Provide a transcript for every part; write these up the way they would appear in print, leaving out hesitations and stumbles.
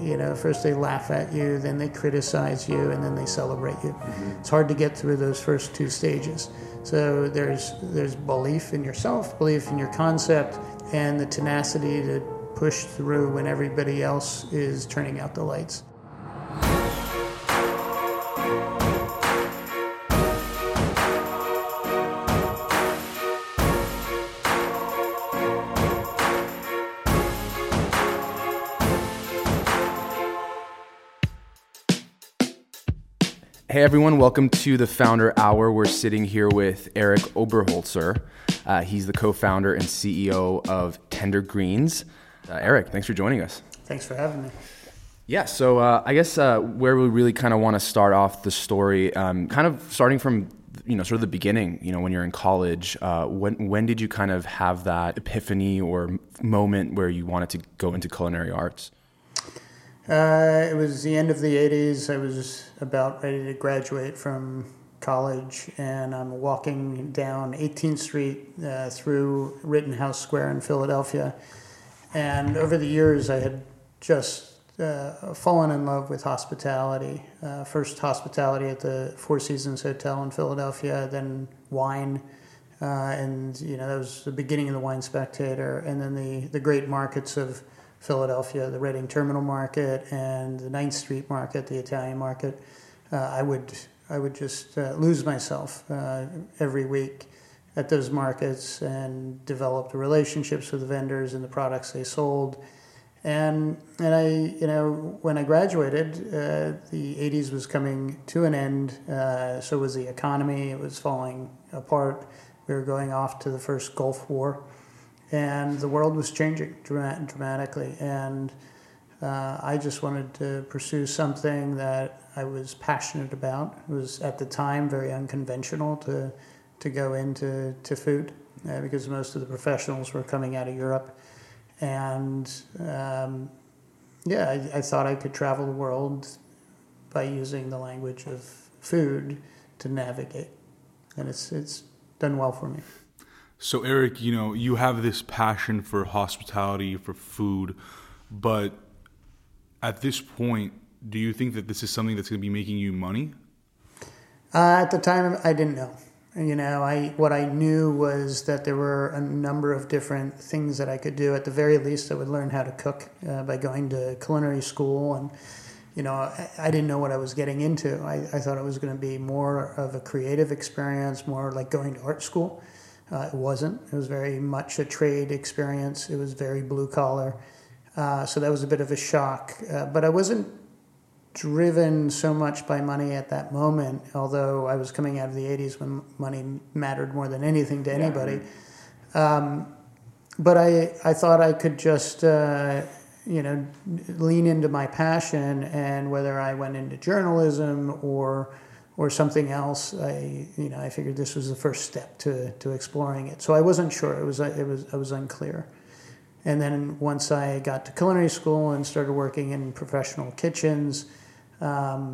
You know, first they laugh at you, then they criticize you, and then they celebrate you. Mm-hmm. It's hard to get through those first two stages. So there's belief in yourself, belief in your concept, and the tenacity to push through when everybody else is turning out the lights. Hey everyone, welcome to the Founder Hour. We're sitting here with Erik Oberholtzer. He's the co-founder and CEO of Tender Greens. Erik, thanks for joining us. Thanks for having me. Yeah, so I guess where we really kind of want to start off the story, kind of starting from, you know, sort of the beginning, you know, when you're in college, when did you kind of have that epiphany or moment where you wanted to go into culinary arts? It was the end of the 80s. I was about ready to graduate from college, and I'm walking down 18th Street through Rittenhouse Square in Philadelphia. And over the years, I had just fallen in love with hospitality. First hospitality at the Four Seasons Hotel in Philadelphia, then wine. And, you know, that was the beginning of the Wine Spectator. And then the great markets of Philadelphia, the Reading Terminal Market and the Ninth Street Market, the Italian Market. I would just lose myself every week at those markets and developed relationships with the vendors and the products they sold. And I, you know, when I graduated, the 80s was coming to an end. So was the economy. It was falling apart. We were going off to the first Gulf War. And the world was changing dramatically, and I just wanted to pursue something that I was passionate about. It was, at the time, very unconventional to go into food, because most of the professionals were coming out of Europe. And, I thought I could travel the world by using the language of food to navigate, and it's done well for me. So Erik, you know, you have this passion for hospitality, for food, but at this point, do you think that this is something that's going to be making you money? At the time, I didn't know. You know, what I knew was that there were a number of different things that I could do. At the very least, I would learn how to cook by going to culinary school, and you know, I didn't know what I was getting into. I thought it was going to be more of a creative experience, more like going to art school. It wasn't. It was very much a trade experience. It was very blue collar. So that was a bit of a shock. But I wasn't driven so much by money at that moment, although I was coming out of the 80s when money mattered more than anything to anybody. But I thought I could just, lean into my passion, and whether I went into journalism or something else, I figured this was the first step to exploring it. So I wasn't sure. I was unclear. And then once I got to culinary school and started working in professional kitchens, I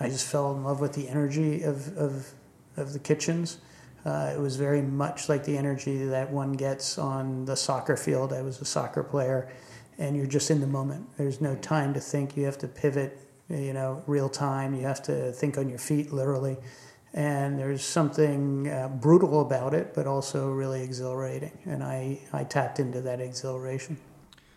just fell in love with the energy of the kitchens. It was very much like the energy that one gets on the soccer field. I was a soccer player, and you're just in the moment. There's no time to think. You have to pivot. You know, real time. You have to think on your feet, literally. And there's something brutal about it, but also really exhilarating. And I tapped into that exhilaration.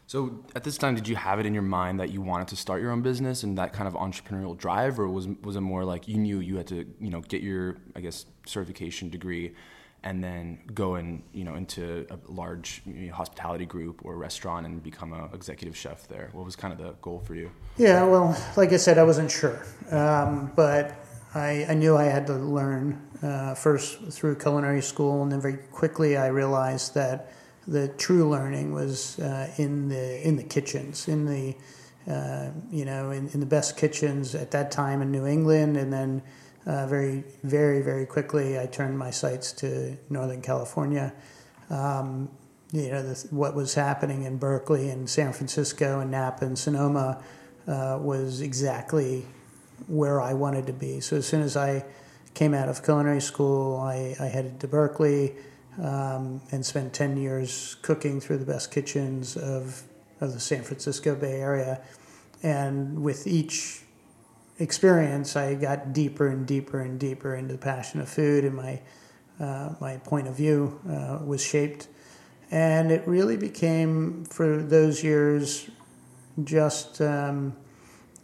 So at this time, did you have it in your mind that you wanted to start your own business and that kind of entrepreneurial drive? Or was it more like you knew you had to, you know, get your, I guess, certification degree and then go and, you know, into a large hospitality group or restaurant and become an executive chef there? What was kind of the goal for you? Yeah, well, like I said, I wasn't sure. But I knew I had to learn first through culinary school, and then very quickly I realized that the true learning was in the kitchens, in the best kitchens at that time in New England, and then very, very, very quickly, I turned my sights to Northern California. What was happening in Berkeley and San Francisco and Napa and Sonoma was exactly where I wanted to be. So as soon as I came out of culinary school, I headed to Berkeley and spent 10 years cooking through the best kitchens of the San Francisco Bay Area. And with each experience, I got deeper and deeper and deeper into the passion of food, and my point of view was shaped. And it really became, for those years, just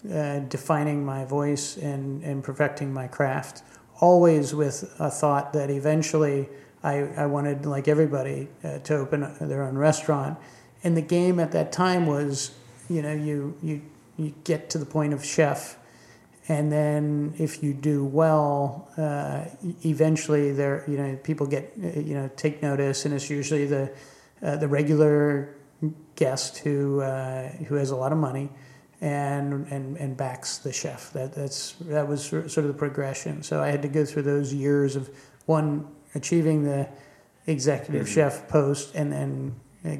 defining my voice and perfecting my craft, always with a thought that eventually I wanted, like everybody, to open their own restaurant. And the game at that time was, you know, you get to the point of chef, and then if you do well, eventually there, you know, people get, you know, take notice, and it's usually the regular guest who has a lot of money and backs the chef. That was sort of the progression. So I had to go through those years of one achieving the executive chef post, and then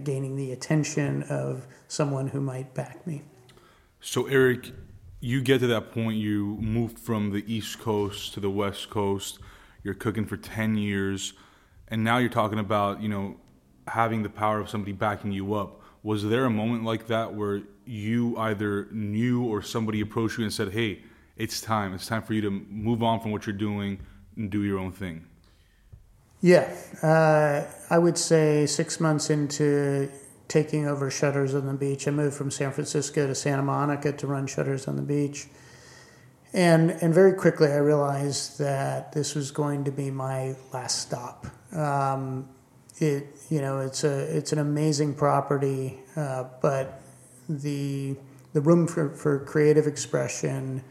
gaining the attention of someone who might back me. So Erik, you get to that point, you moved from the East Coast to the West Coast, you're cooking for 10 years, and now you're talking about, you know, having the power of somebody backing you up. Was there a moment like that where you either knew or somebody approached you and said, hey, it's time for you to move on from what you're doing and do your own thing? Yeah. I would say 6 months into taking over Shutters on the Beach, I moved from San Francisco to Santa Monica to run Shutters on the Beach. And very quickly I realized that this was going to be my last stop. It's an amazing property, but the room for creative expression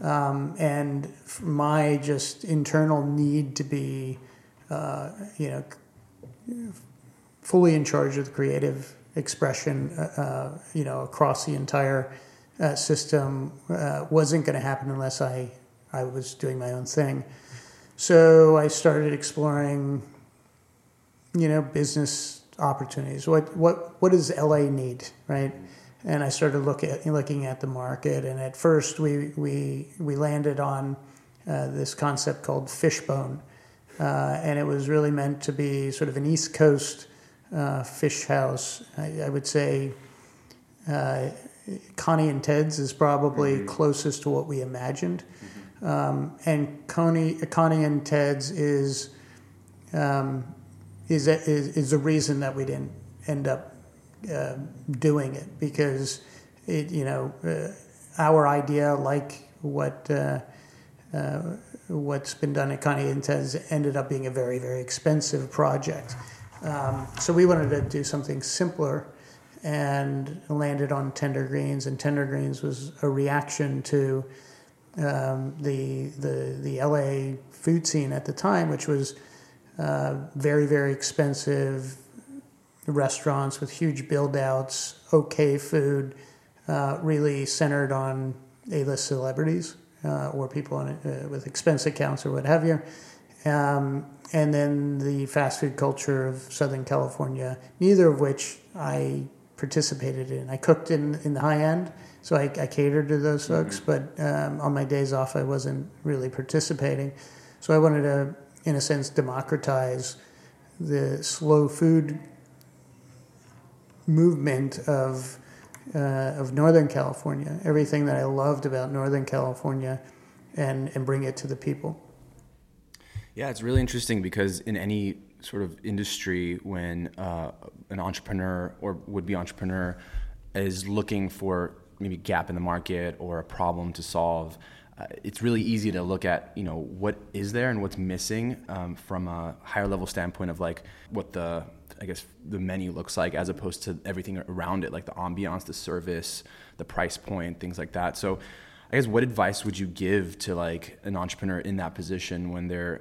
and my just internal need to be fully in charge of the creative expression, across the entire system wasn't going to happen unless I was doing my own thing. So I started exploring, you know, business opportunities. What does LA need, right? And I started looking at the market. And at first we landed on this concept called Fishbone. And it was really meant to be sort of an East Coast fish house. I would say Connie and Ted's is probably closest to what we imagined. And Connie and Ted's is the reason that we didn't end up doing it, because our idea, like what's been done at Connie and Ted's, ended up being a very, very expensive project. So we wanted to do something simpler and landed on Tender Greens. And Tender Greens was a reaction to the LA food scene at the time, which was very, very expensive restaurants with huge build-outs, okay food, really centered on A-list celebrities. Or people with expense accounts or what have you. And then the fast food culture of Southern California, neither of which I participated in. I cooked in the high end, so I catered to those folks, but on my days off I wasn't really participating. So I wanted to, in a sense, democratize the slow food movement of Northern California, everything that I loved about Northern California, and bring it to the people. Yeah, it's really interesting because in any sort of industry, when an entrepreneur or would-be entrepreneur is looking for maybe a gap in the market or a problem to solve, it's really easy to look at, you know, what is there and what's missing from a higher level standpoint of like what the menu looks like, as opposed to everything around it, like the ambiance, the service, the price point, things like that. So I guess, what advice would you give to like an entrepreneur in that position when they're,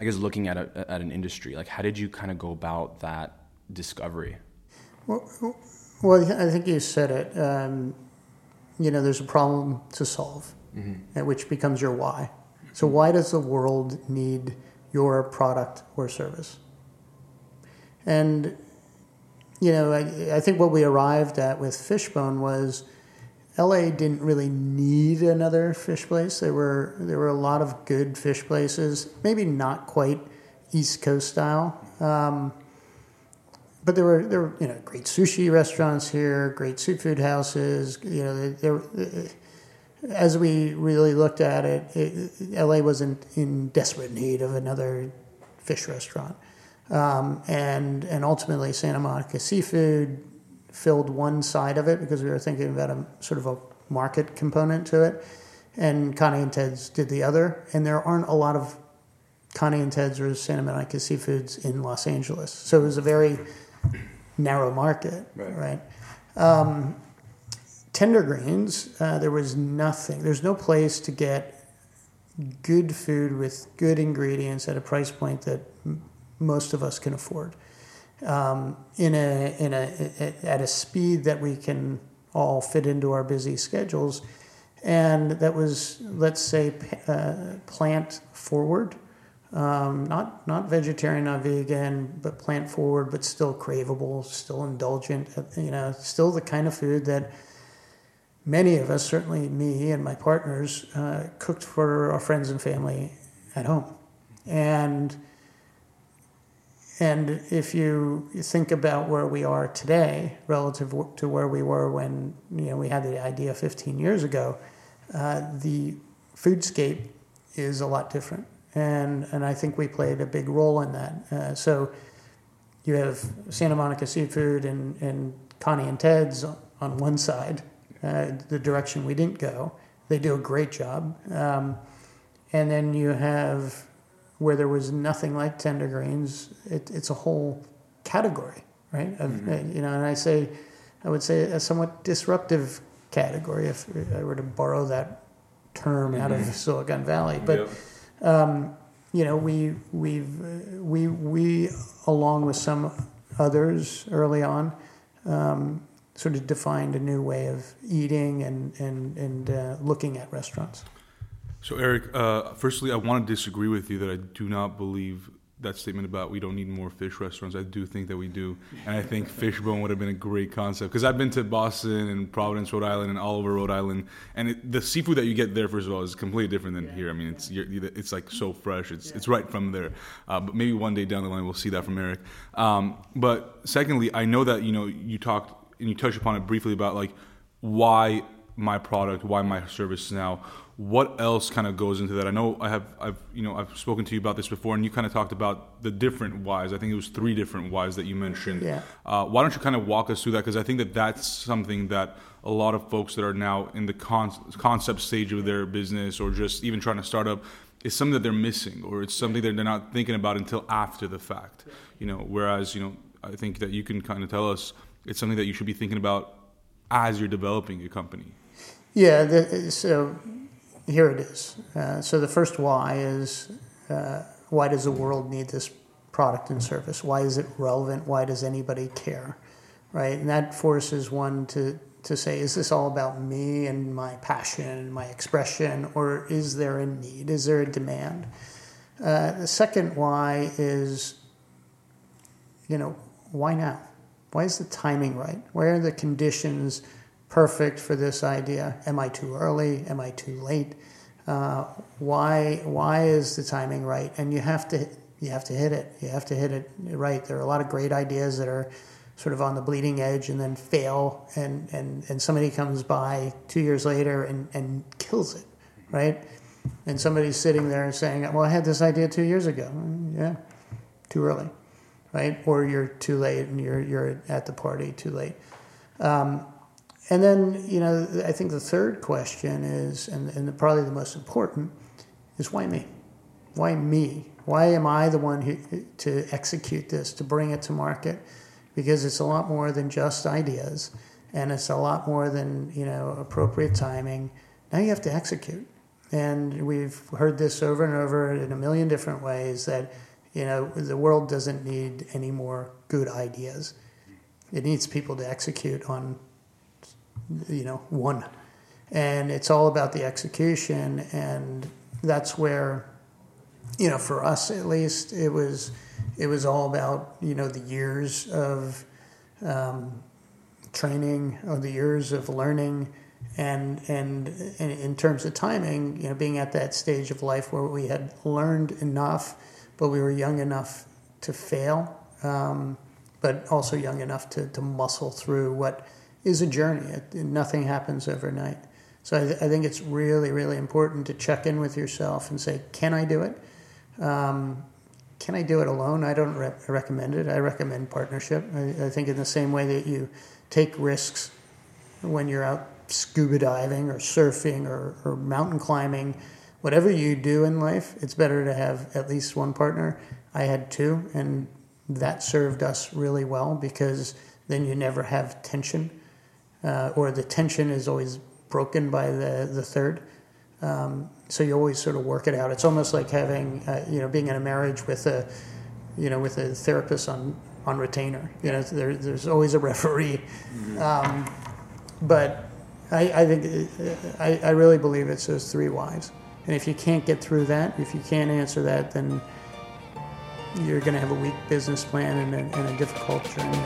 looking at an industry? Like, how did you kind of go about that discovery? Well, I think you said it. There's a problem to solve, which becomes your why. So why does the world need your product or service? And, I think what we arrived at with Fishbone was LA didn't really need another fish place. There were a lot of good fish places, maybe not quite East Coast style. But there were great sushi restaurants here, great seafood houses. You know, there, as we really looked at it, LA was in desperate need of another fish restaurant, and ultimately Santa Monica Seafood filled one side of it because we were thinking about a sort of a market component to it, and Connie and Ted's did the other. And there aren't a lot of Connie and Ted's or Santa Monica Seafoods in Los Angeles, so it was a very narrow market, right? Tender Greens, there was nothing. There's no place to get good food with good ingredients at a price point that most of us can afford, at a speed that we can all fit into our busy schedules, and that was, let's say, plant forward. Not vegetarian, not vegan, but plant forward, but still craveable, still indulgent, still the kind of food that many of us, certainly me and my partners, cooked for our friends and family at home. And if you think about where we are today relative to where we were when we had the idea 15 years ago, the foodscape is a lot different. And I think we played a big role in that. So you have Santa Monica Seafood and Connie and Ted's on one side, the direction we didn't go. They do a great job. And then you have where there was nothing like Tender Greens. It's a whole category, right? Of, mm-hmm. And I would say a somewhat disruptive category if I were to borrow that term out of Silicon Valley. But yep. We along with some others early on, sort of defined a new way of eating and looking at restaurants. So Eric, firstly, I want to disagree with you that I do not believe that statement about we don't need more fish restaurants. I do think that we do, and I think Fishbone would have been a great concept because I've been to Boston and Providence, Rhode Island, and Oliver, Rhode Island, and the seafood that you get there, first of all, is completely different than here. I mean, it's like so fresh. It's right from there. But maybe one day down the line we'll see that from Eric. But secondly, I know that you talked and you touched upon it briefly about like why my product, why my service now. What else kind of goes into that? I know I've spoken to you about this before, and you kind of talked about the different whys. I think it was 3 different whys that you mentioned. Yeah. Why don't you kind of walk us through that? Because I think that that's something that a lot of folks that are now in the concept stage of their business or just even trying to start up is something that they're missing, or it's something that they're not thinking about until after the fact. Whereas I think that you can kind of tell us it's something that you should be thinking about as you're developing your company. Yeah. So. Here it is. So the first why is, why does the world need this product and service? Why is it relevant? Why does anybody care, right? And that forces one to say, is this all about me and my passion and my expression, or is there a need? Is there a demand? The second why is, why now? Why is the timing right? Why are the conditions perfect for this idea? Am I too early? Am I too late? Why is the timing right? And you have to hit it. You have to hit it right. There are a lot of great ideas that are sort of on the bleeding edge and then fail, and somebody comes by 2 years later and kills it, right? And somebody's sitting there saying, "Well, I had this idea 2 years ago." Yeah, too early, right? Or you're too late, and you're at the party too late. And then, I think the third question is, and probably the most important, is why me? Why me? Why am I the one to execute this, to bring it to market? Because it's a lot more than just ideas, and it's a lot more than, appropriate timing. Now you have to execute. And we've heard this over and over in a million different ways that, the world doesn't need any more good ideas. It needs people to execute on one. And it's all about the execution. And that's where, for us at least, it was all about, the years of training or the years of learning. And in terms of timing, being at that stage of life where we had learned enough, but we were young enough to fail, but also young enough to muscle through what is a journey. Nothing happens overnight. So I think it's really, really important to check in with yourself and say, can I do it? Can I do it alone? I don't recommend it. I recommend partnership. I think in the same way that you take risks when you're out scuba diving or surfing or mountain climbing, whatever you do in life, it's better to have at least one partner. I had two, and that served us really well because then you never have tension, or the tension is always broken by the third. So you always sort of work it out. It's almost like having, being in a marriage with a therapist on retainer. You know, there's always a referee. Mm-hmm. But I think I really believe it's those three wives. And if you can't get through that, if you can't answer that, then you're going to have a weak business plan and a difficult journey.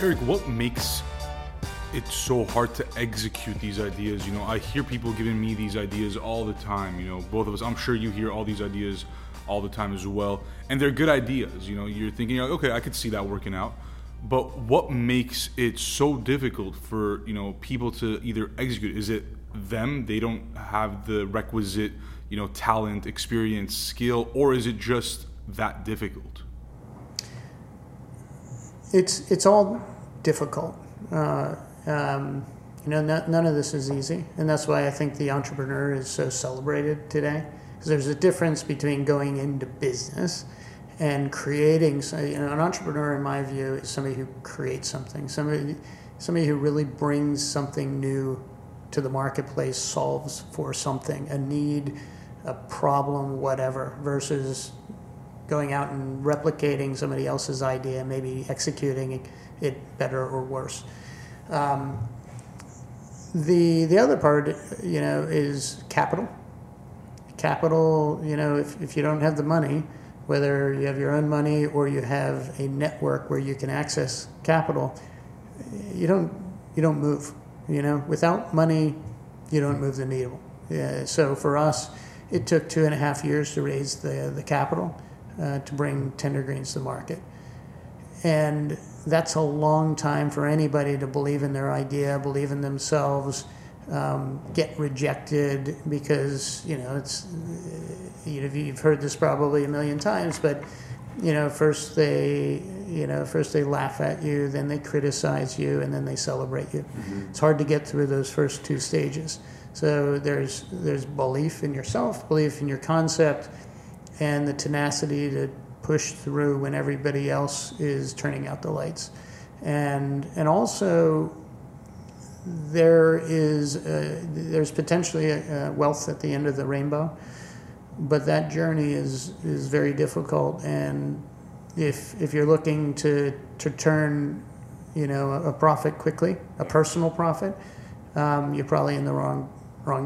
Erik, what makes it so hard to execute these ideas? You know, I hear people giving me these ideas all the time. You know, both of us, I'm sure you hear all these ideas all the time as well. And they're good ideas. You know, you're thinking, okay, I could see that working out. But what makes it so difficult for, people to either execute? Is it them? They don't have the requisite, talent, experience, skill, or is it just that difficult? It's all difficult. None of this is easy. And that's why I think the entrepreneur is so celebrated today. Because there's a difference between going into business and creating, an entrepreneur, in my view, is somebody who creates something, somebody who really brings something new to the marketplace, solves for something, a need, a problem, whatever, versus going out and replicating somebody else's idea, maybe executing it better or worse. The other part, is capital. Capital, if you don't have the money, whether you have your own money or you have a network where you can access capital, you don't move. Without money, you don't move the needle. Yeah, so for us, it took 2.5 years to raise the capital to bring Tender Greens to market, and that's a long time for anybody to believe in their idea, believe in themselves. Get rejected because you've heard this probably a million times, but first they laugh at you, then they criticize you, and then they celebrate you. Mm-hmm. It's hard to get through those first two stages. So there's belief in yourself, belief in your concept, and the tenacity to push through when everybody else is turning out the lights, and also. There's potentially a wealth at the end of the rainbow, but that journey is very difficult. And if you're looking to turn, a profit quickly, a personal profit, you're probably in the wrong.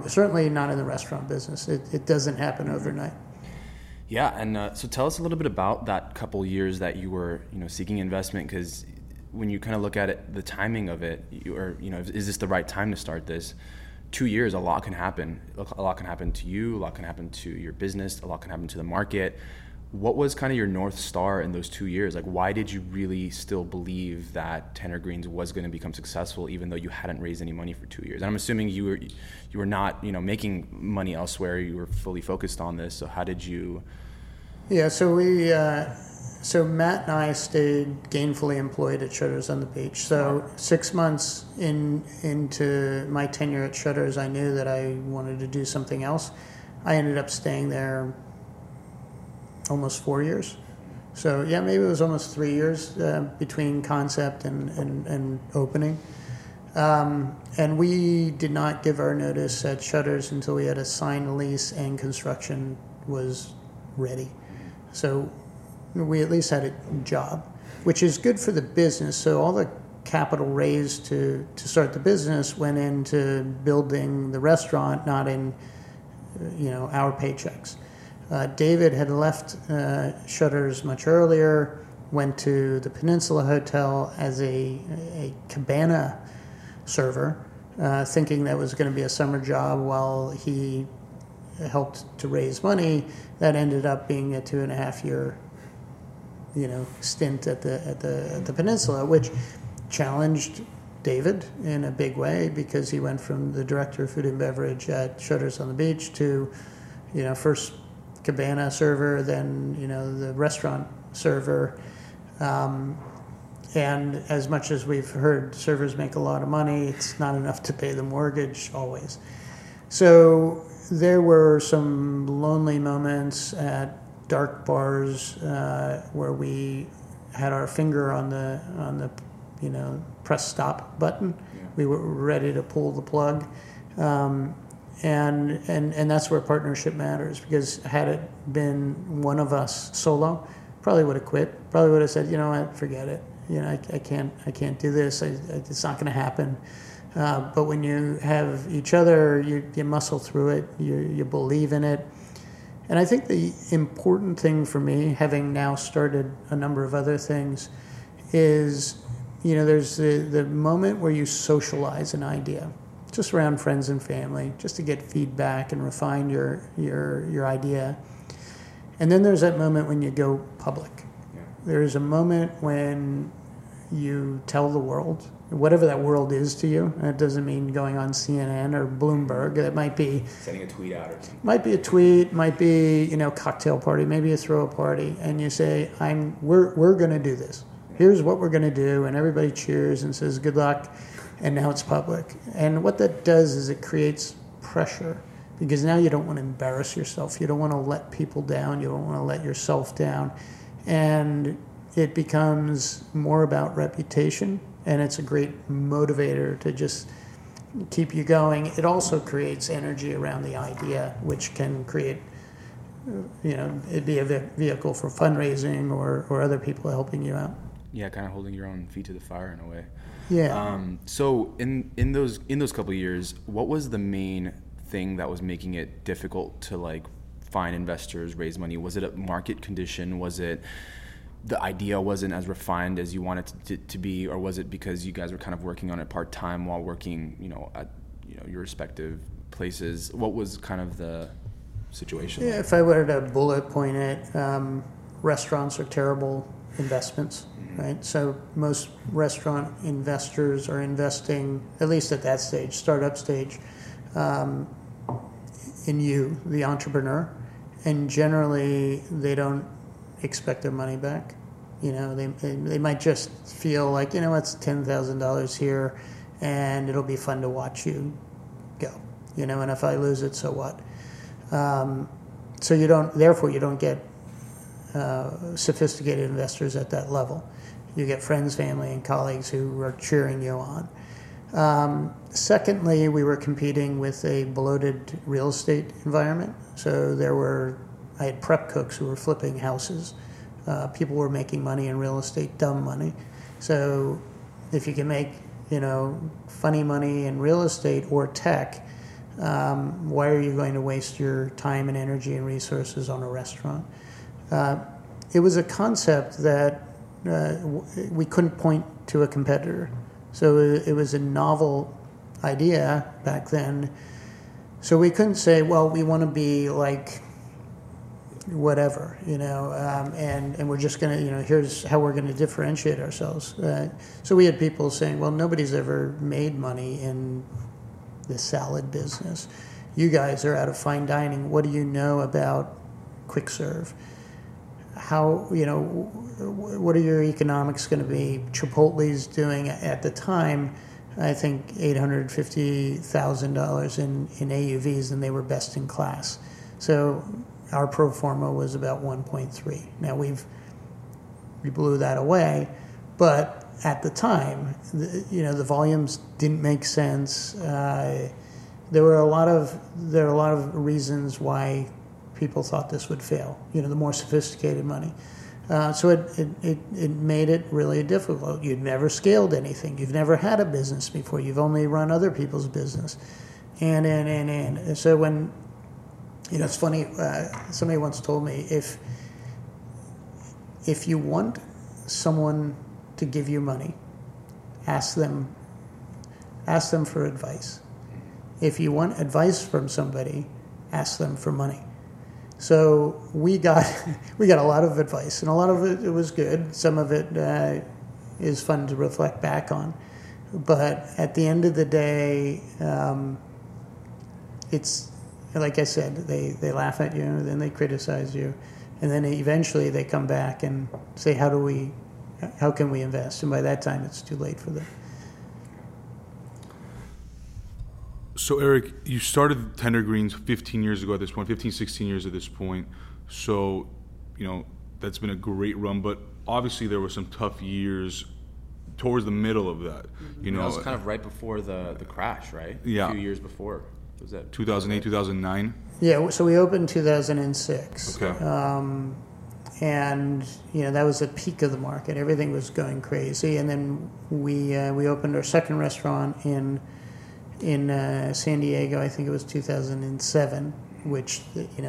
Certainly not in the restaurant business. It doesn't happen overnight. Yeah, and so tell us a little bit about that couple years that you were seeking investment, because. When you kind of look at it, the timing of it, is this the right time to start this? 2 years, a lot can happen. A lot can happen to you. A lot can happen to your business. A lot can happen to the market. What was kind of your North Star in those 2 years? Like, why did you really still believe that Tender Greens was going to become successful, even though you hadn't raised any money for 2 years? And I'm assuming you were not, making money elsewhere. You were fully focused on this. So how did you? Yeah. So we. So Matt and I stayed gainfully employed at Shutters on the Beach. So 6 months into my tenure at Shutters, I knew that I wanted to do something else. I ended up staying there almost 4 years. So yeah, maybe it was almost 3 years between concept and opening. And we did not give our notice at Shutters until we had a signed lease and construction was ready. So we at least had a job, which is good for the business. So all the capital raised to start the business went into building the restaurant, not in, our paychecks. David had left Shutters much earlier, went to the Peninsula Hotel as a cabana server, thinking that was going to be a summer job while he helped to raise money. That ended up being a 2.5-year, stint at the Peninsula, which challenged David in a big way, because he went from the director of food and beverage at Shutters on the Beach to, first cabana server, then, the restaurant server. And as much as we've heard servers make a lot of money, it's not enough to pay the mortgage always. So there were some lonely moments at dark bars where we had our finger on the press stop button. Yeah. We were ready to pull the plug, and that's where partnership matters, because had it been one of us solo, probably would have quit. Probably would have said, forget it. I can't do this. It's not going to happen. But when you have each other, you muscle through it. You believe in it. And I think the important thing for me, having now started a number of other things, is, there's the moment where you socialize an idea, just around friends and family, just to get feedback and refine your idea. And then there's that moment when you go public. Yeah. There is a moment when you tell the world, whatever that world is to you. That doesn't mean going on CNN or Bloomberg. That might be sending a tweet out or something. Might be a tweet. Might be cocktail party. Maybe you throw a party and you say, we're going to do this. Here's what we're going to do, and everybody cheers and says good luck. And now it's public. And what that does is it creates pressure, because now you don't want to embarrass yourself. You don't want to let people down. You don't want to let yourself down, and it becomes more about reputation. And it's a great motivator to just keep you going. It also creates energy around the idea, which can create, it'd be a vehicle for fundraising or other people helping you out. Yeah, kind of holding your own feet to the fire in a way. Yeah. So in those couple of years, what was the main thing that was making it difficult to find investors, raise money? Was it a market condition? Was it the idea wasn't as refined as you wanted it to be, or was it because you guys were kind of working on it part-time while working, at your respective places? What was kind of the situation? Yeah, if I were to bullet point it, restaurants are terrible investments, mm-hmm. right? So most restaurant investors are investing, at least at that stage, startup stage, in you, the entrepreneur, and generally they don't expect their money back. They might just feel like, it's $10,000 here and it'll be fun to watch you go, and if I lose it, so what? So you don't get sophisticated investors at that level. You get friends, family, and colleagues who are cheering you on. Secondly, we were competing with a bloated real estate environment. So I had prep cooks who were flipping houses. People were making money in real estate, dumb money. So if you can make, funny money in real estate or tech, why are you going to waste your time and energy and resources on a restaurant? It was a concept that we couldn't point to a competitor. So it was a novel idea back then. So we couldn't say, well, we want to be like whatever, and we're just going to, here's how we're going to differentiate ourselves. So we had people saying, well, nobody's ever made money in the salad business. You guys are out of fine dining. What do you know about quick serve? How, what are your economics going to be? Chipotle's doing at the time, I think, $850,000 in AUVs, and they were best in class. So our pro forma was about 1.3. Now we blew that away, but at the time, the volumes didn't make sense. There were a lot of reasons why people thought this would fail. The more sophisticated money, so it made it really difficult. You'd never scaled anything. You've never had a business before. You've only run other people's business, and so when. It's funny, somebody once told me, if you want someone to give you money, ask them ask them for advice. If you want advice from somebody, ask them for money. So we got a lot of advice, and a lot of it was good. Some of it is fun to reflect back on. But at the end of the day, it's like I said, they laugh at you, and then they criticize you, and then eventually they come back and say, how can we invest? And by that time, it's too late for them. So, Erik, you started Tender Greens 15 years ago at this point, 15, 16 years at this point. So, that's been a great run. But obviously there were some tough years towards the middle of that. That was kind of right before the crash, right? Yeah. A few years before. Was that 2008, 2009? Yeah, so we opened 2006. Okay. And, that was the peak of the market. Everything was going crazy. And then we opened our second restaurant in San Diego, I think it was 2007, which,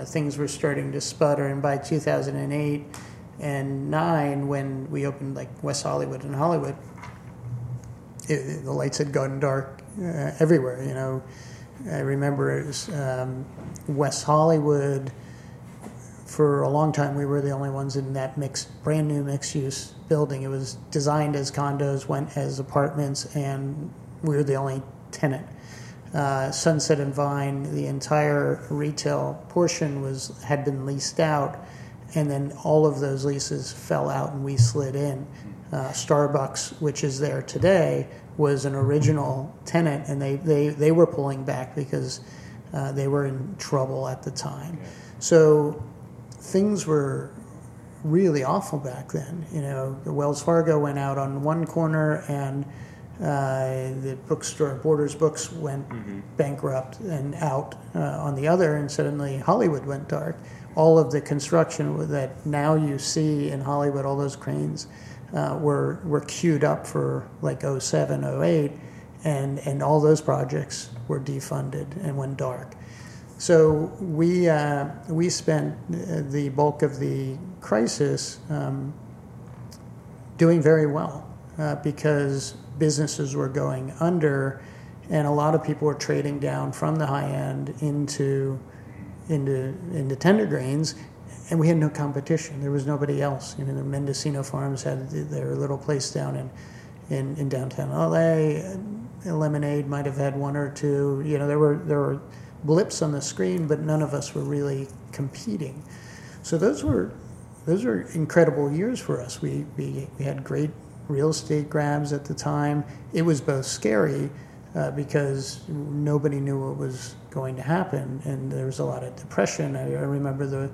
things were starting to sputter. And by 2008 and 9, when we opened West Hollywood and Hollywood, the lights had gone dark everywhere. I remember it was West Hollywood. For a long time, we were the only ones in that brand new mixed-use building. It was designed as condos, went as apartments, and we were the only tenant. Sunset and Vine, the entire retail portion had been leased out, and then all of those leases fell out and we slid in. Starbucks, which is there today, was an original tenant, and they were pulling back because they were in trouble at the time. So things were really awful back then. Wells Fargo went out on one corner, and the bookstore, Borders Books, went bankrupt and out on the other, and suddenly Hollywood went dark. All of the construction that now you see in Hollywood, all those cranes, were queued up for 07, 08, and all those projects were defunded and went dark. So we spent the bulk of the crisis doing very well because businesses were going under, and a lot of people were trading down from the high end into Tender Greens, and we had no competition. There was nobody else. The Mendocino Farms had their little place down in downtown LA. Lemonade might have had one or two. There were blips on the screen, but none of us were really competing. So those were incredible years for us. We had great real estate grabs at the time. It was both scary because nobody knew what was going to happen, and there was a lot of depression. I remember the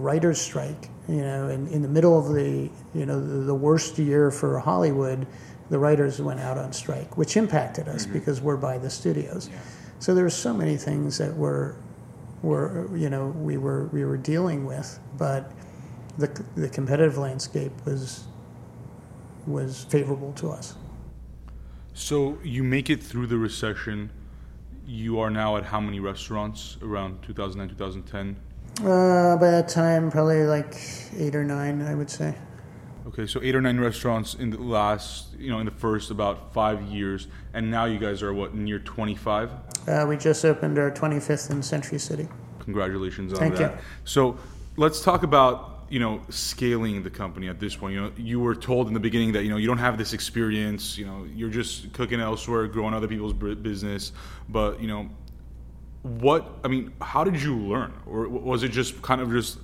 writers' strike. In the middle of the worst year for Hollywood, the writers went out on strike, which impacted us because we're by the studios. Yeah. So there were so many things that we were dealing with, but the competitive landscape was favorable to us. So you make it through the recession. You are now at how many restaurants around 2009, 2010? By that time, probably 8 or 9, I would say. Okay, so 8 or 9 restaurants in the last, in the first about 5 years. And now you guys are, near 25? We just opened our 25th in Century City. Congratulations on that. Thank you. So let's talk about scaling the company at this point. You were told in the beginning that, you don't have this experience, you're just cooking elsewhere, growing other people's business. But, how did you learn? Or was it just kind of just,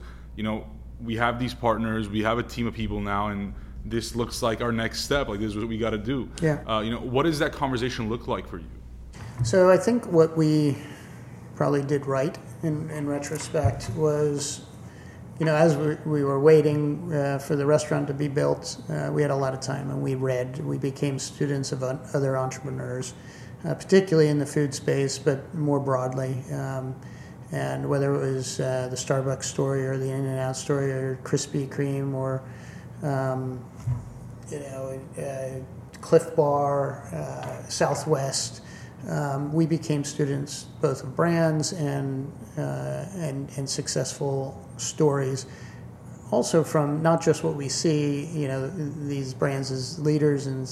we have these partners, we have a team of people now, and this looks like our next step. This is what we got to do. Yeah. What does that conversation look like for you? So I think what we probably did right in retrospect was, as we were waiting for the restaurant to be built, we had a lot of time, and we read. We became students of other entrepreneurs, particularly in the food space, but more broadly. And whether it was the Starbucks story or the In-N-Out story or Krispy Kreme or Cliff Bar, Southwest, we became students both of brands and successful stories, also from not just what we see, you know, these brands as leaders and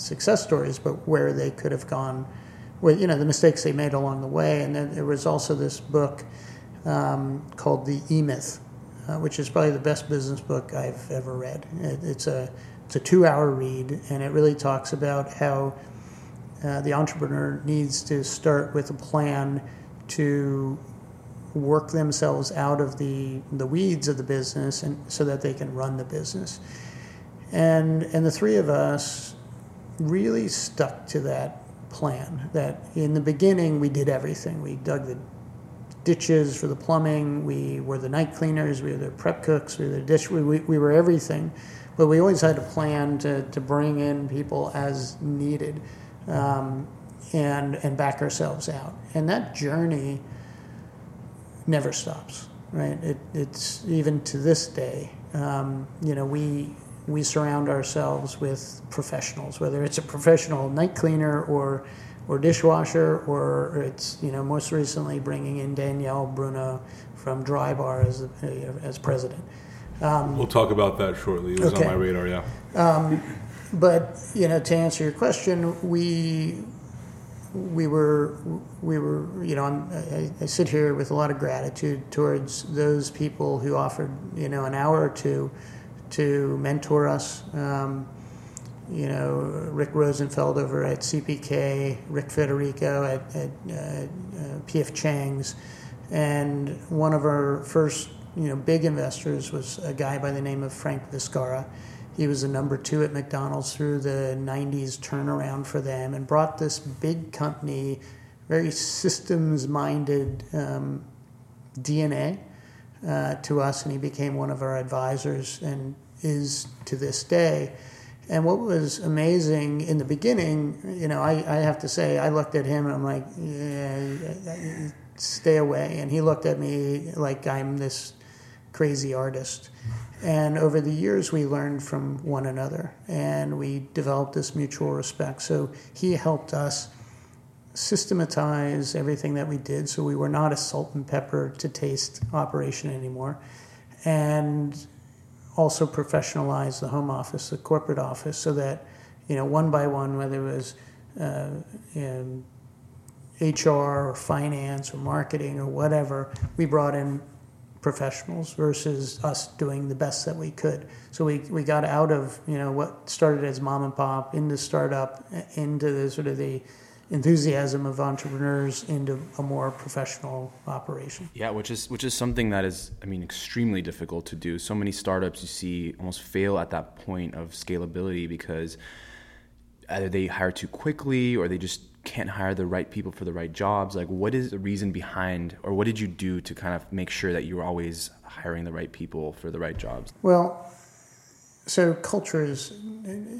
success stories, but where they could have gone, with, you know, the mistakes they made along the way. And then there was also this book called The E-Myth, which is probably the best business book I've ever read. It's a 2-hour read, and it really talks about how the entrepreneur needs to start with a plan to work themselves out of the weeds of the business, and so that they can run the business. And the three of us really stuck to that plan. That in the beginning we did everything. We dug the ditches for the plumbing. We were the night cleaners. We were the prep cooks. We were the dish. We were everything. But we always had a plan to bring in people as needed, and back ourselves out. And that journey never stops, right? It's even to this day. You know, we surround ourselves with professionals, whether it's a professional night cleaner or dishwasher, or it's, you know, most recently bringing in Danielle Bruno from Dry Bar as president. We'll talk about that shortly. It was okay. On my radar, yeah. But, you know, to answer your question, we were, you know, I sit here with a lot of gratitude towards those people who offered, you know, an hour or two to mentor us. You know, Rick Rosenfeld over at CPK, Rick Federico at PF Chang's, and one of our first, you know, big investors was a guy by the name of Frank Viscara. He was the number 2 at McDonald's through the 90s turnaround for them, and brought this big company, very systems-minded DNA to us, and he became one of our advisors and is to this day. And what was amazing in the beginning, you know, I have to say, I looked at him and I'm like, yeah, stay away. And he looked at me like I'm this crazy artist. And over the years, we learned from one another, and we developed this mutual respect. So he helped us systematize everything that we did, so we were not a salt and pepper to taste operation anymore, and also professionalize the home office, the corporate office, so that, you know, one by one, whether it was HR or finance or marketing or whatever, we brought in professionals versus us doing the best that we could. So we got out of, you know, what started as mom and pop into startup, into the sort of the enthusiasm of entrepreneurs, into a more professional operation. Yeah, which is something that is, I mean, extremely difficult to do. So many startups you see almost fail at that point of scalability because either they hire too quickly or they just can't hire the right people for the right jobs. Like, what is the reason behind, or what did you do to kind of make sure that you were always hiring the right people for the right jobs? Well, so culture is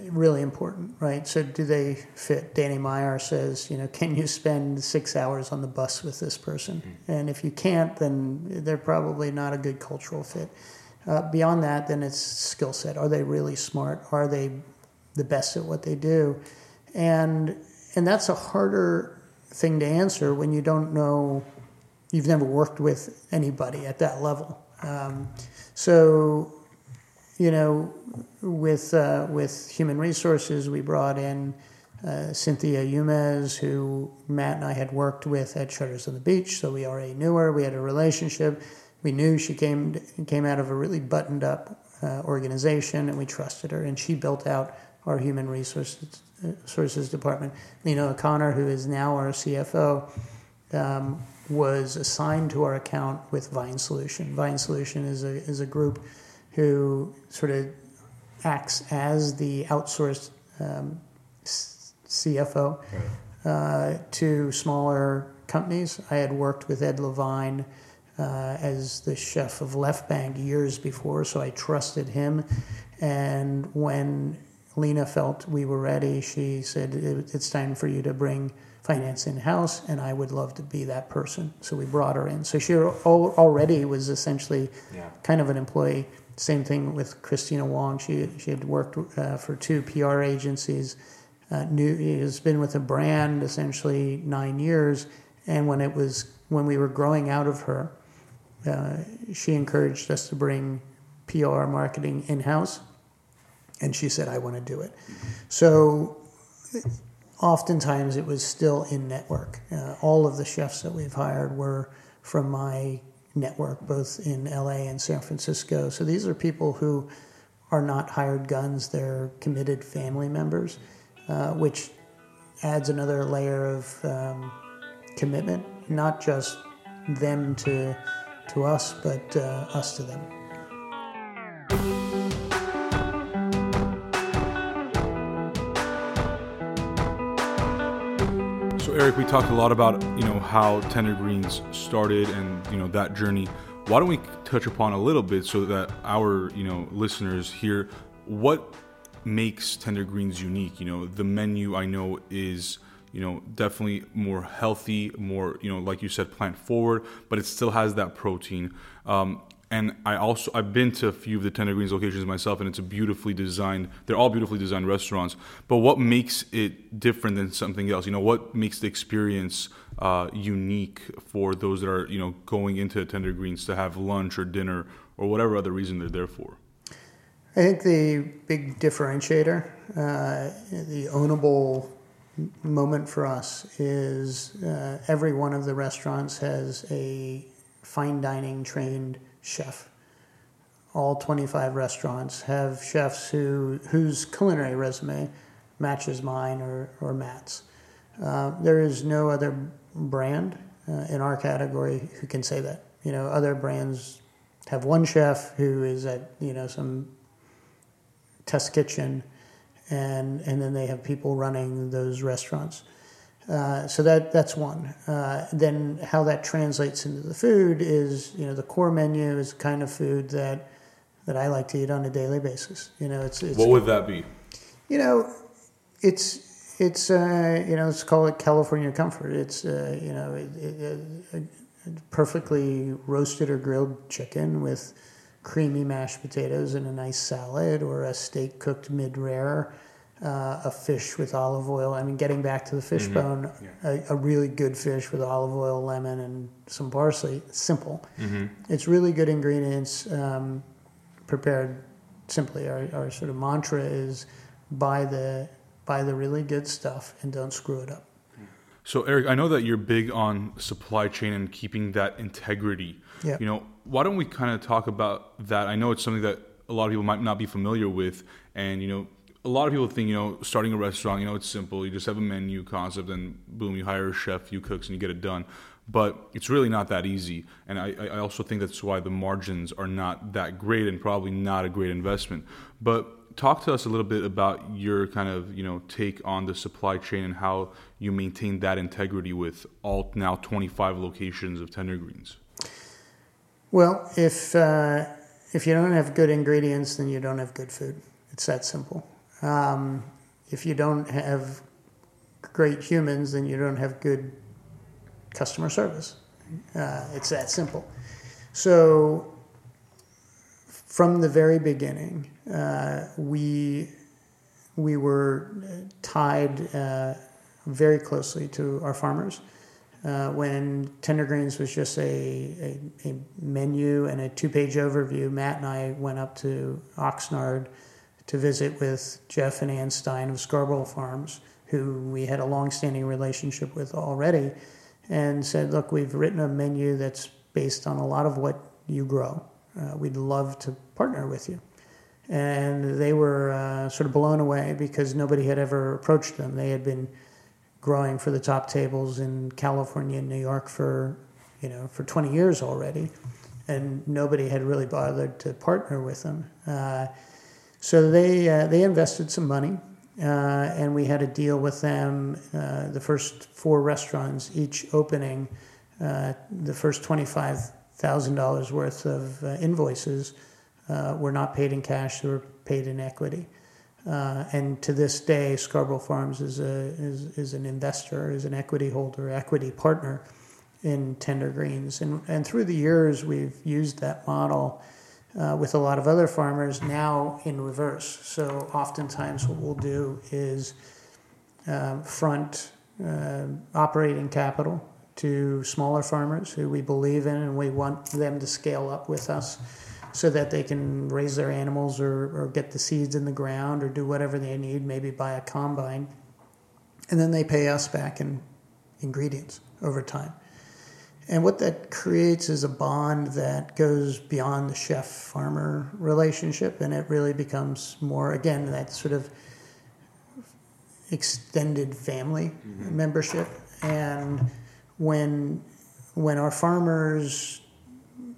really important, right? So do they fit? Danny Meyer says, you know, can you spend 6 hours on the bus with this person? Mm-hmm. And if you can't, then they're probably not a good cultural fit. Beyond that, then it's skill set. Are they really smart? Are they the best at what they do? And that's a harder thing to answer when you don't know, you've never worked with anybody at that level. So, you know, with human resources, we brought in Cynthia Yumez, who Matt and I had worked with at Shutters on the Beach, so we already knew her. We had a relationship. We knew she came out of a really buttoned-up organization, and we trusted her, and she built out our human resources department. Lena O'Connor, who is now our CFO, was assigned to our account with Vine Solution. Vine Solution is a group who sort of acts as the outsourced CFO to smaller companies. I had worked with Ed Levine as the chef of Left Bank years before, so I trusted him. And when Lena felt we were ready, she said, it's time for you to bring finance in-house, and I would love to be that person. So we brought her in. So she already was essentially kind of an employee. Same thing with Christina Wong. She had worked for 2 PR agencies. Has been with a brand essentially 9 years. And when we were growing out of her, she encouraged us to bring PR marketing in-house. And she said, I want to do it. So oftentimes it was still in network. All of the chefs that we've hired were from my network, both in LA and San Francisco. So these are people who are not hired guns. They're committed family members, which adds another layer of commitment, not just them to us, but us to them. So Eric, we talked a lot about, you know, how Tender Greens started and, you know, that journey. Why don't we touch upon a little bit so that our, you know, listeners hear what makes Tender Greens unique? You know, the menu I know is, you know, definitely more healthy, more, you know, like you said, plant forward, but it still has that protein. And I've been to a few of the Tender Greens locations myself, and it's a beautifully designed, they're all beautifully designed restaurants, but what makes it different than something else? You know, what makes the experience unique for those that are, you know, going into Tender Greens to have lunch or dinner or whatever other reason they're there for? I think the big differentiator, the ownable moment for us is every one of the restaurants has a fine dining trained chef. All 25 restaurants have chefs whose culinary resume matches mine or Matt's. There is no other brand in our category who can say that. You know, other brands have one chef who is at, you know, some test kitchen, and then they have people running those restaurants. So that's one. Then how that translates into the food is, you know, the core menu is the kind of food that I like to eat on a daily basis. You know, it's what would that be? You know, it's you know, let's call it California comfort. It's you know, perfectly roasted or grilled chicken with creamy mashed potatoes and a nice salad, or a steak cooked mid-rare, a fish with olive oil. I mean, getting back to the fishbone, mm-hmm. yeah. a really good fish with olive oil, lemon, and some parsley. It's simple. Mm-hmm. It's really good ingredients prepared simply. Our sort of mantra is buy the really good stuff and don't screw it up. So Eric, I know that you're big on supply chain and keeping that integrity. Yep. You know, why don't we kind of talk about that? I know it's something that a lot of people might not be familiar with, and, you know, a lot of people think, you know, starting a restaurant, you know, it's simple. You just have a menu concept and boom, you hire a chef, few cooks, and you get it done. But it's really not that easy. And I also think that's why the margins are not that great and probably not a great investment. But talk to us a little bit about your kind of, you know, take on the supply chain and how you maintain that integrity with all now 25 locations of Tender Greens. Well, if you don't have good ingredients, then you don't have good food. It's that simple. If you don't have great humans, then you don't have good customer service. It's that simple. So from the very beginning, we were tied very closely to our farmers. When Tender Greens was just a menu and a two-page overview, Matt and I went up to Oxnard to visit with Jeff and Ann Stein of Scarborough Farms, who we had a long-standing relationship with already, and said, look, we've written a menu that's based on a lot of what you grow. We'd love to partner with you. And they were sort of blown away because nobody had ever approached them. They had been growing for the top tables in California and New York for 20 years already, and nobody had really bothered to partner with them. So they invested some money, and we had a deal with them. The first four restaurants, each opening the first $25,000 worth of invoices were not paid in cash, they were paid in equity. And to this day, Scarborough Farms is an investor, is an equity holder, equity partner in Tender Greens. And through the years, we've used that model with a lot of other farmers, now in reverse. So oftentimes what we'll do is front operating capital to smaller farmers who we believe in and we want them to scale up with us. so that they can raise their animals or get the seeds in the ground or do whatever they need, maybe buy a combine. And then they pay us back in ingredients over time. And what that creates is a bond that goes beyond the chef-farmer relationship, and it really becomes more, again, that sort of extended family mm-hmm. membership. And when our farmers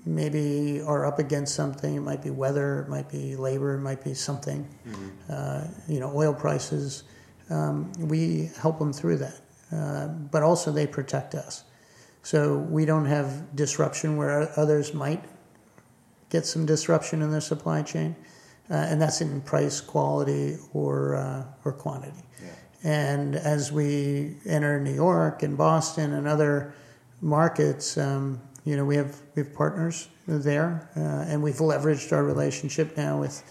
maybe are up against something, it might be weather, it might be labor, it might be something, mm-hmm. Oil prices, we help them through that. But also they protect us. So we don't have disruption where others might get some disruption in their supply chain, and that's in price, quality, or quantity. Yeah. And as we enter New York and Boston and other markets, we have partners there, and we've leveraged our relationship now with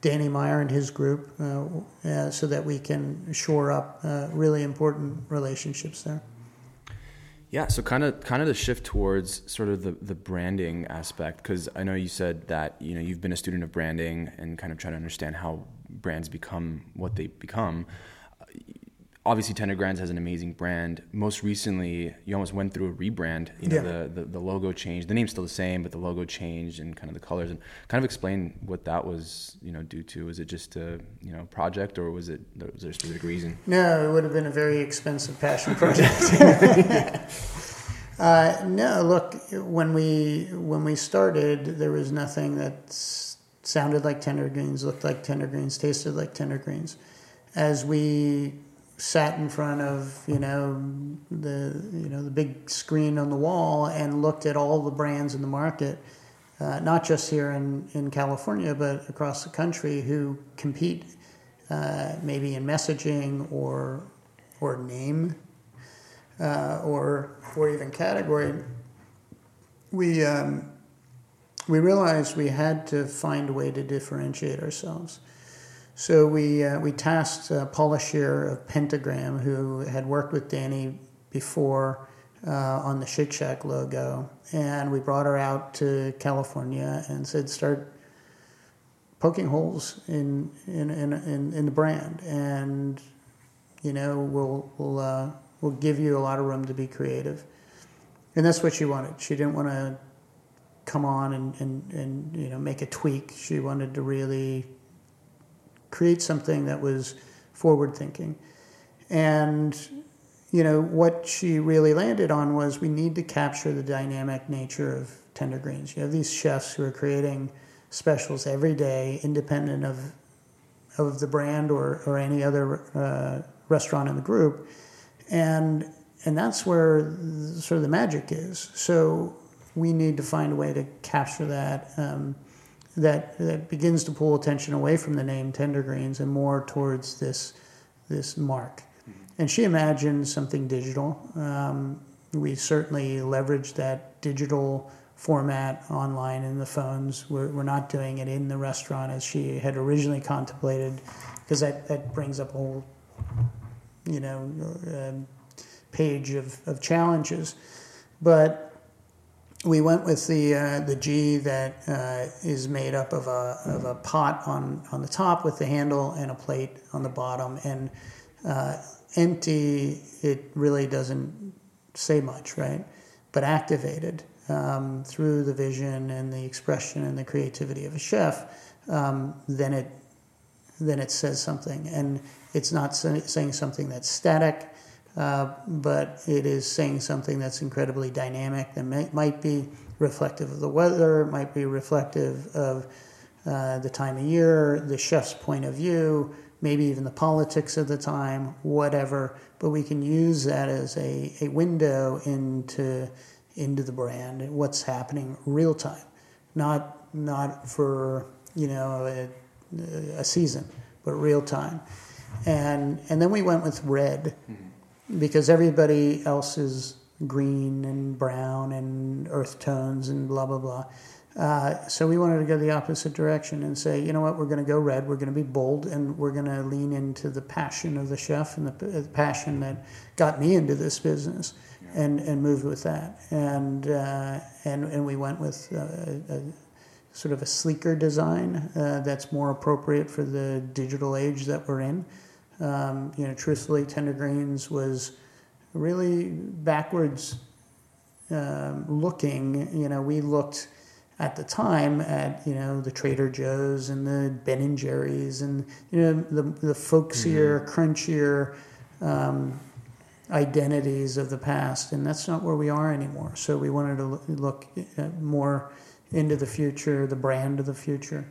Danny Meyer and his group so that we can shore up really important relationships there. Yeah, so kind of the shift towards sort of the branding aspect, because I know you said that you've been a student of branding and kind of trying to understand how brands become what they become. Obviously, Tender Greens has an amazing brand. Most recently, you almost went through a rebrand. The logo changed. The name's still the same, but the logo changed and kind of the colors. And kind of explain what that was, due to. Was it just a project, or was there a specific reason? No, it would have been a very expensive passion project. No, look, when we started, there was nothing that sounded like Tender Greens, looked like Tender Greens, tasted like Tender Greens. As we sat in front of the big screen on the wall and looked at all the brands in the market, not just here in California but across the country, who compete maybe in messaging or name or even category. We realized we had to find a way to differentiate ourselves. So we tasked Paula Scheer of Pentagram, who had worked with Danny before on the Shake Shack logo, and we brought her out to California and said, start poking holes in the brand, and we'll give you a lot of room to be creative. And that's what she wanted. She didn't want to come on and make a tweak. She wanted to really create something that was forward-thinking. And, what she really landed on was we need to capture the dynamic nature of Tender Greens. You have these chefs who are creating specials every day, independent of the brand or any other restaurant in the group. And that's where sort of the magic is. So we need to find a way to capture that that begins to pull attention away from the name Tender Greens and more towards this mark. Mm-hmm. And she imagined something digital. We certainly leveraged that digital format online in the phones. We're not doing it in the restaurant as she had originally contemplated, because that brings up a whole page of challenges. But we went with the G that is made up of a pot on the top with the handle and a plate on the bottom, and empty, it really doesn't say much, right? But activated through the vision and the expression and the creativity of a chef, then it says something, and it's not saying something that's static. But it is saying something that's incredibly dynamic, that might be reflective of the weather, might be reflective of the time of year, the chef's point of view, maybe even the politics of the time, whatever. But we can use that as a window into the brand and what's happening real time, not for a season, but real time. And then we went with red. Mm-hmm. Because everybody else is green and brown and earth tones and blah, blah, blah. So we wanted to go the opposite direction and say, you know what, we're going to go red, we're going to be bold, and we're going to lean into the passion of the chef and the passion that got me into this business, and moved with that. And we went with sort of a sleeker design that's more appropriate for the digital age that we're in. Truthfully, Tender Greens was really backwards looking. We looked at the time at, the Trader Joe's and the Ben & Jerry's and, the folksier, crunchier identities of the past. And that's not where we are anymore. So we wanted to look more into the future, the brand of the future.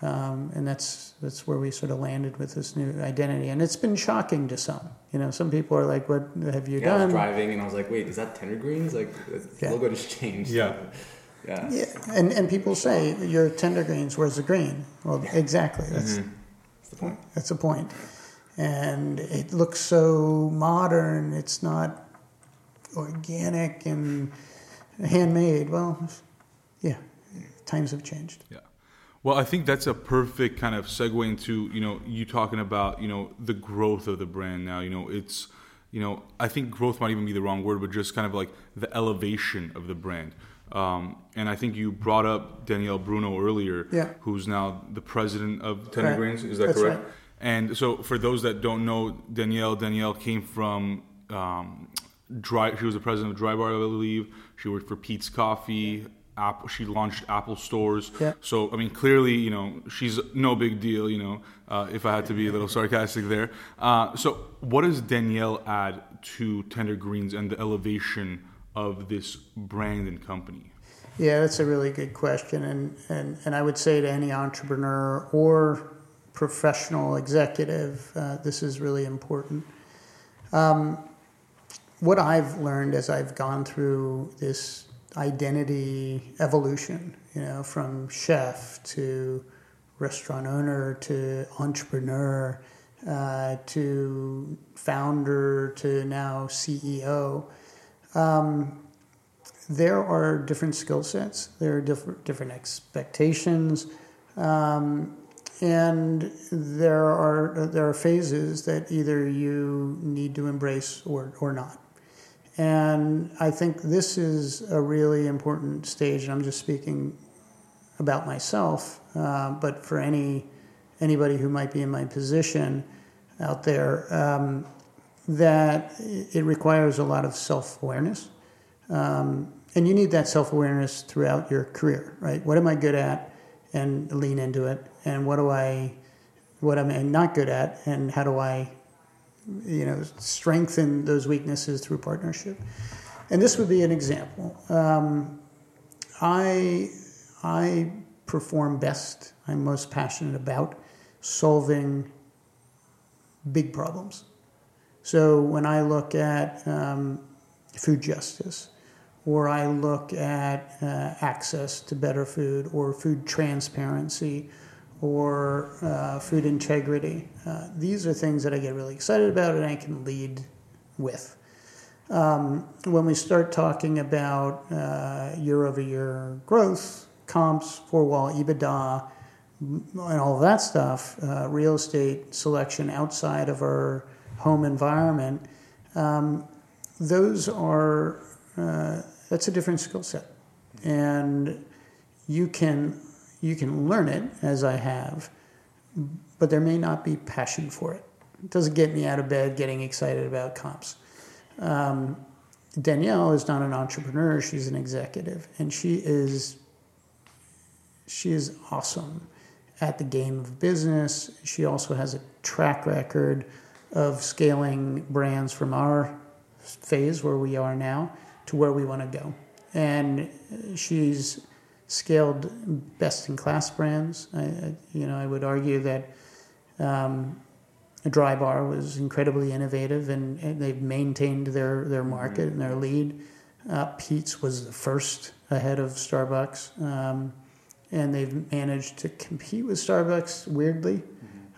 And that's where we sort of landed with this new identity. And it's been shocking to some. Some people are like, what have you done? I was driving and I was like, wait, is that Tender Greens? Like, the logo just changed. Yeah. And people say, you're Tender Greens, where's the green? Well, exactly. That's the point. That's the point. And it looks so modern. It's not organic and handmade. Well, times have changed. Yeah. Well, I think that's a perfect kind of segue into, you talking about, the growth of the brand now. It's, I think growth might even be the wrong word, but just kind of like the elevation of the brand. And I think you brought up Danielle Bruno earlier, who's now the president of Tender Greens. Is that that's correct? Right. And so for those that don't know, Danielle came from she was the president of Dry Bar, I believe. She worked for Peet's Coffee. Apple, she launched Apple stores. Yeah. So, clearly, she's no big deal, if I had to be a little sarcastic there. So what does Danielle add to Tender Greens and the elevation of this brand and company? Yeah, that's a really good question. And I would say to any entrepreneur or professional executive, this is really important. What I've learned as I've gone through this identity evolution, from chef to restaurant owner to entrepreneur to founder to now CEO. There are different skill sets. There are different expectations, and there are phases that either you need to embrace or not. And I think this is a really important stage, and I'm just speaking about myself, but for anybody who might be in my position out there, that it requires a lot of self-awareness. And you need that self-awareness throughout your career, right? What am I good at? And lean into it. And what am I not good at? And how do I strengthen those weaknesses through partnership? And this would be an example. I perform best, I'm most passionate about solving big problems. So when I look at food justice, or I look at access to better food, or food transparency, or food integrity. These are things that I get really excited about and I can lead with. When we start talking about year-over-year growth, comps, four-wall EBITDA, and all that stuff, real estate selection outside of our home environment, that's a different skill set. And you can learn it, as I have, but there may not be passion for it. It doesn't get me out of bed getting excited about comps. Danielle is not an entrepreneur. She's an executive, and she is awesome at the game of business. She also has a track record of scaling brands from our phase where we are now to where we want to go. And she's scaled best-in-class brands. I would argue that Dry Bar was incredibly innovative, and they've maintained their market and their lead. Peet's was the first ahead of Starbucks, and they've managed to compete with Starbucks, weirdly.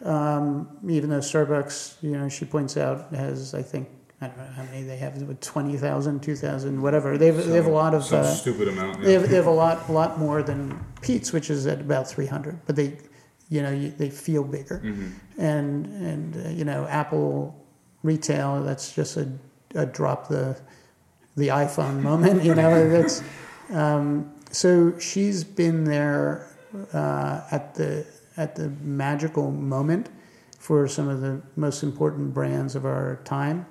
Even though Starbucks, she points out, has, I think, I don't know how many they have, 20,000, 2,000, whatever. They have a lot of... Some stupid amount. Yeah. They have a lot more than Peet's, which is at about 300. But they, they feel bigger. Mm-hmm. And Apple retail, that's just a drop the iPhone moment. So she's been there at the magical moment for some of the most important brands of our time.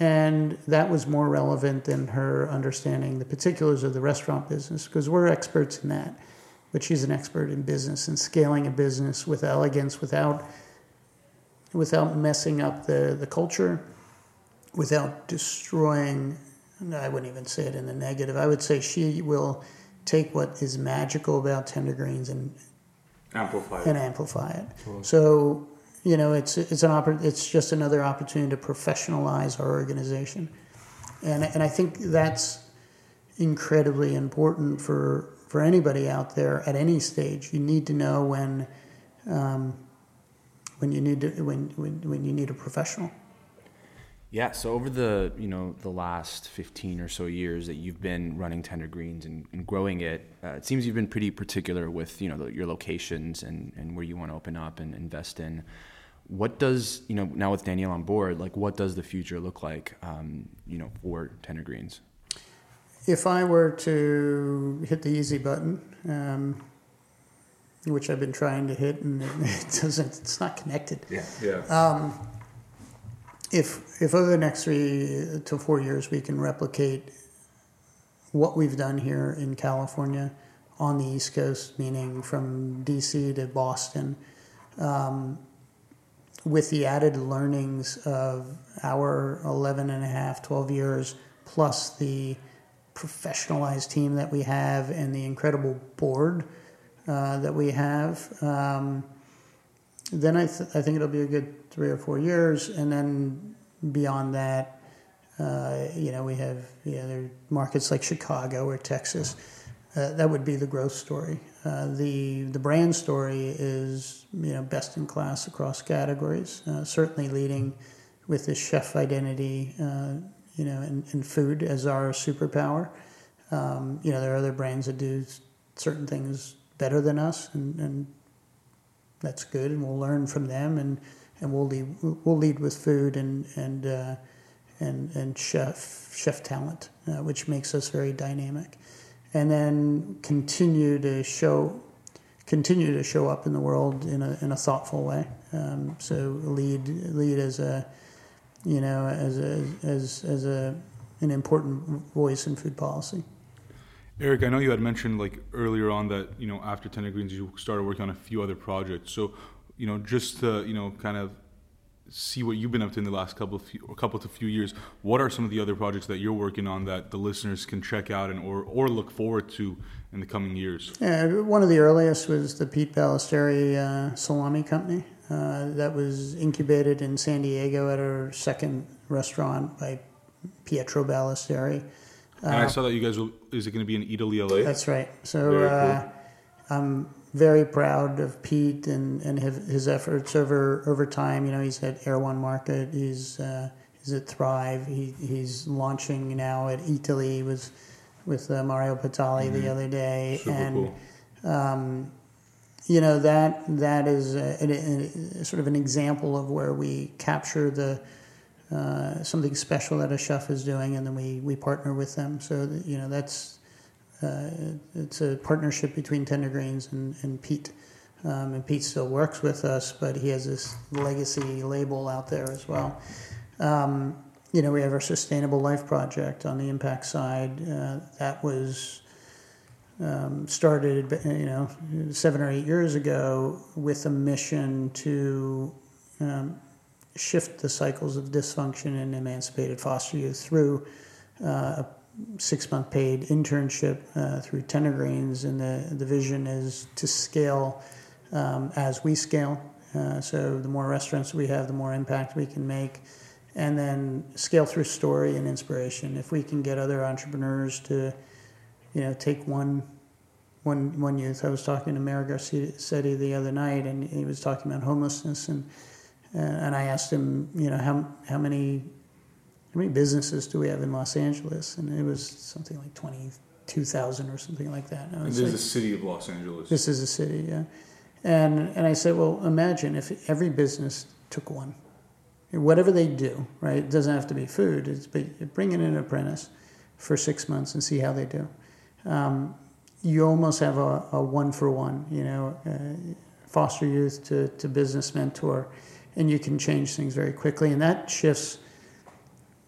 And that was more relevant than her understanding the particulars of the restaurant business, because we're experts in that. But she's an expert in business and scaling a business with elegance, without messing up the culture, without destroying, I wouldn't even say it in the negative. I would say she will take what is magical about Tender Greens and amplify it. Cool. So, you know, it's just another opportunity to professionalize our organization. And I think that's incredibly important for anybody out there at any stage. You need to know when you need a professional. Yeah, so over the last 15 or so years that you've been running Tender Greens and growing it, it seems you've been pretty particular with your locations and where you want to open up and invest in. What does now with Danielle on board, like what does the future look like for Tender Greens? If I were to hit the easy button, which I've been trying to hit and it doesn't, it's not connected. Yeah. If over the next 3 to 4 years we can replicate what we've done here in California on the East Coast, meaning from D.C. to Boston, with the added learnings of our 11 and a half, 12 years, plus the professionalized team that we have and the incredible board that we have, then I think it'll be a good 3 or 4 years, and then beyond that, we have there are markets like Chicago or Texas. That would be the growth story. The brand story is best in class across categories. Certainly leading with this chef identity, and food as our superpower. There are other brands that do certain things better than us, and that's good, and we'll learn from them, and we'll lead with food and chef talent, which makes us very dynamic, and then continue to show up in the world in a thoughtful way. So lead as an important voice in food policy. Erik, I know you had mentioned earlier on that after Tender Greens you started working on a few other projects. So just to kind of see what you've been up to in the last couple to few years, what are some of the other projects that you're working on that the listeners can check out and or look forward to in the coming years? Yeah, one of the earliest was the Pete Ballesteri Salami Company that was incubated in San Diego at our second restaurant by Pietro Ballesteri. And I saw that you guys is it going to be in Eataly, LA? That's right. So very cool. I'm very proud of Pete and his efforts over time. He's at Air One Market. He's at Thrive. He's launching now at Eataly. He was with Mario Batali the other day. Super cool. That is a sort of an example of where we capture the. Something special that a chef is doing, and then we partner with them. So that's it's a partnership between Tender Greens and Pete. And Pete still works with us, but he has this legacy label out there as well. We have our Sustainable Life Project on the impact side. That was started 7 or 8 years ago with a mission to shift the cycles of dysfunction in emancipated foster youth through a 6-month paid internship through Tender Greens, and the vision is to scale as we scale. So the more restaurants we have, the more impact we can make, and then scale through story and inspiration. If we can get other entrepreneurs to, take one youth. I was talking to Mayor Garcetti the other night, and he was talking about homelessness and I asked him, how many businesses do we have in Los Angeles? And it was something like 22,000 or something like that. And this is the city of Los Angeles. This is a city, yeah. And I said, well, imagine if every business took one. Whatever they do, right? It doesn't have to be food. But bring in an apprentice for 6 months and see how they do. you almost have a one-for-one, you know, foster youth to business mentor, and you can change things very quickly. And that shifts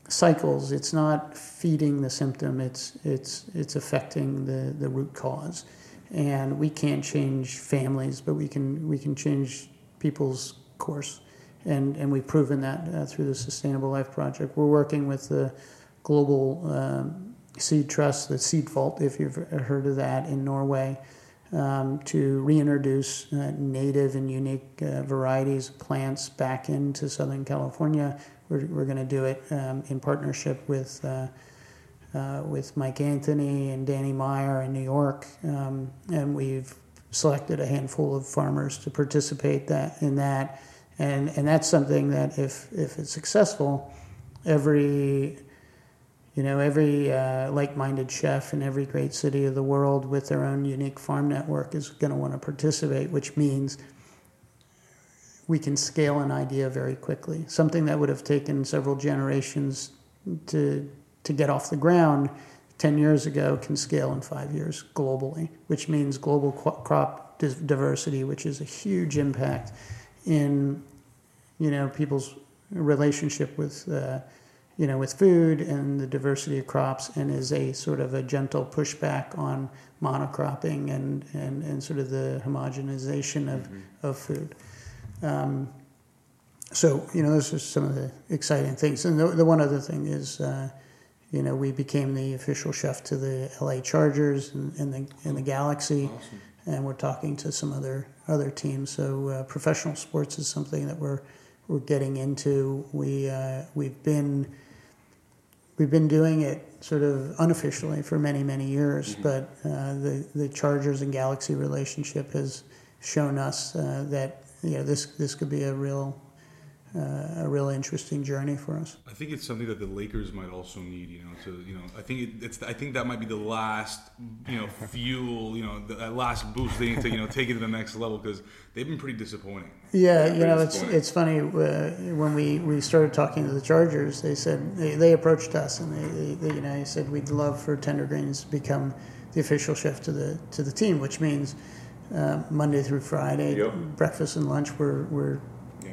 cycles. It's not feeding the symptom, it's affecting the root cause. And we can't change families, but we can change people's course. And we've proven that through the Sustainable Life Project. We're working with the Global Seed Trust, the Seed Vault, if you've heard of that, in Norway, to reintroduce native and unique varieties of plants back into Southern California. We're going to do it in partnership with Mike Anthony and Danny Meyer in New York, and we've selected a handful of farmers to participate in that. And that's something that if it's successful, every like-minded chef in every great city of the world with their own unique farm network is going to want to participate, which means we can scale an idea very quickly. Something that would have taken several generations to get off the ground 10 years ago can scale in 5 years globally, which means global crop diversity, which is a huge impact in, you know, people's relationship with, you know, with food and the diversity of crops, and is a sort of a gentle pushback on monocropping and sort of the homogenization of food. So, you know, those are some of the exciting things. And the one other thing is, you know, we became the official chef to the LA Chargers and the Galaxy. Awesome. And we're talking to some other teams. So professional sports is something that we're getting into. We've been doing it sort of unofficially for many, many years, but the Chargers and Galaxy relationship has shown us that, you know, this could be a real interesting journey for us. I think it's something that the Lakers might also need, you know. I think that might be the last, you know, fuel, you know, the last boost they need to, you know, take it to the next level, because they've been pretty disappointing. Yeah, you know, it's funny when we started talking to the Chargers, they said they approached us and they you know, they said we'd love for Tender Greens to become the official chef to the team, which means Monday through Friday, yep, breakfast and lunch we're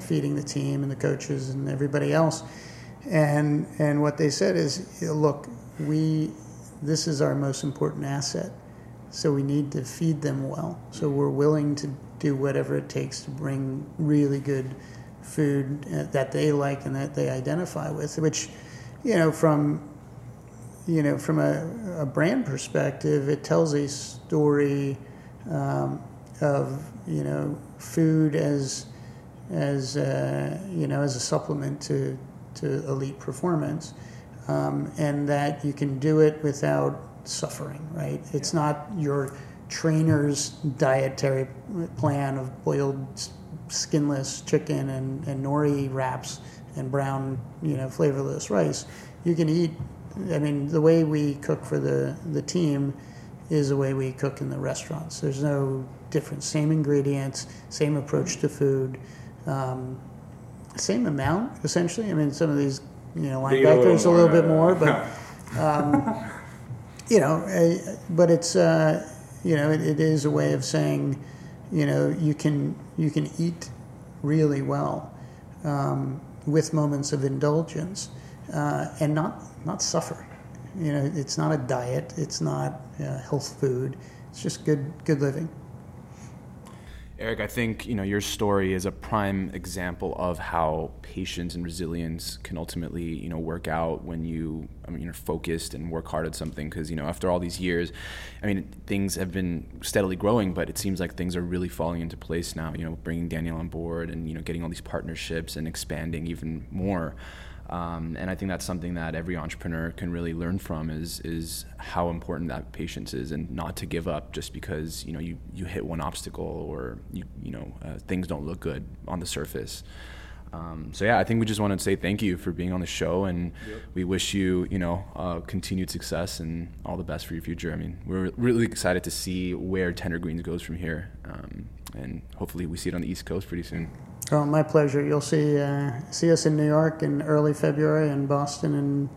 feeding the team and the coaches and everybody else, and what they said is, look, this is our most important asset, so we need to feed them well. So we're willing to do whatever it takes to bring really good food that they like and that they identify with. Which, you know, from a brand perspective, it tells a story of, you know, food as a supplement to elite performance, and that you can do it without suffering, right? It's not your trainer's dietary plan of boiled skinless chicken and nori wraps and brown, you know, flavorless rice. You can eat, I mean, the way we cook for the team is the way we cook in the restaurants. There's no difference. Same ingredients, same approach to food. Same amount, essentially. I mean, some of these, you know, linebackers a little bit more, but, you know, but it's, you know, it is a way of saying, you know, you can eat really well with moments of indulgence and not suffer. You know, it's not a diet. It's not health food. It's just good living. Erik, I think, you know, your story is a prime example of how patience and resilience can ultimately, you know, work out when you're focused and work hard at something. Because, you know, after all these years, I mean, things have been steadily growing, but it seems like things are really falling into place now, you know, bringing Danielle on board and, you know, getting all these partnerships and expanding even more. And I think that's something that every entrepreneur can really learn from is how important that patience is, and not to give up just because, you know, you hit one obstacle or, you know, things don't look good on the surface. So, yeah, I think we just want to say thank you for being on the show, and we wish you, you know, continued success and all the best for your future. I mean, we're really excited to see where Tender Greens goes from here, and hopefully we see it on the East Coast pretty soon. Oh, my pleasure. You'll see us in New York in early February and Boston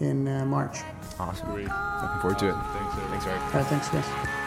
in March. Awesome. Great. Looking forward to it. Thanks, Erik. All right, thanks, guys.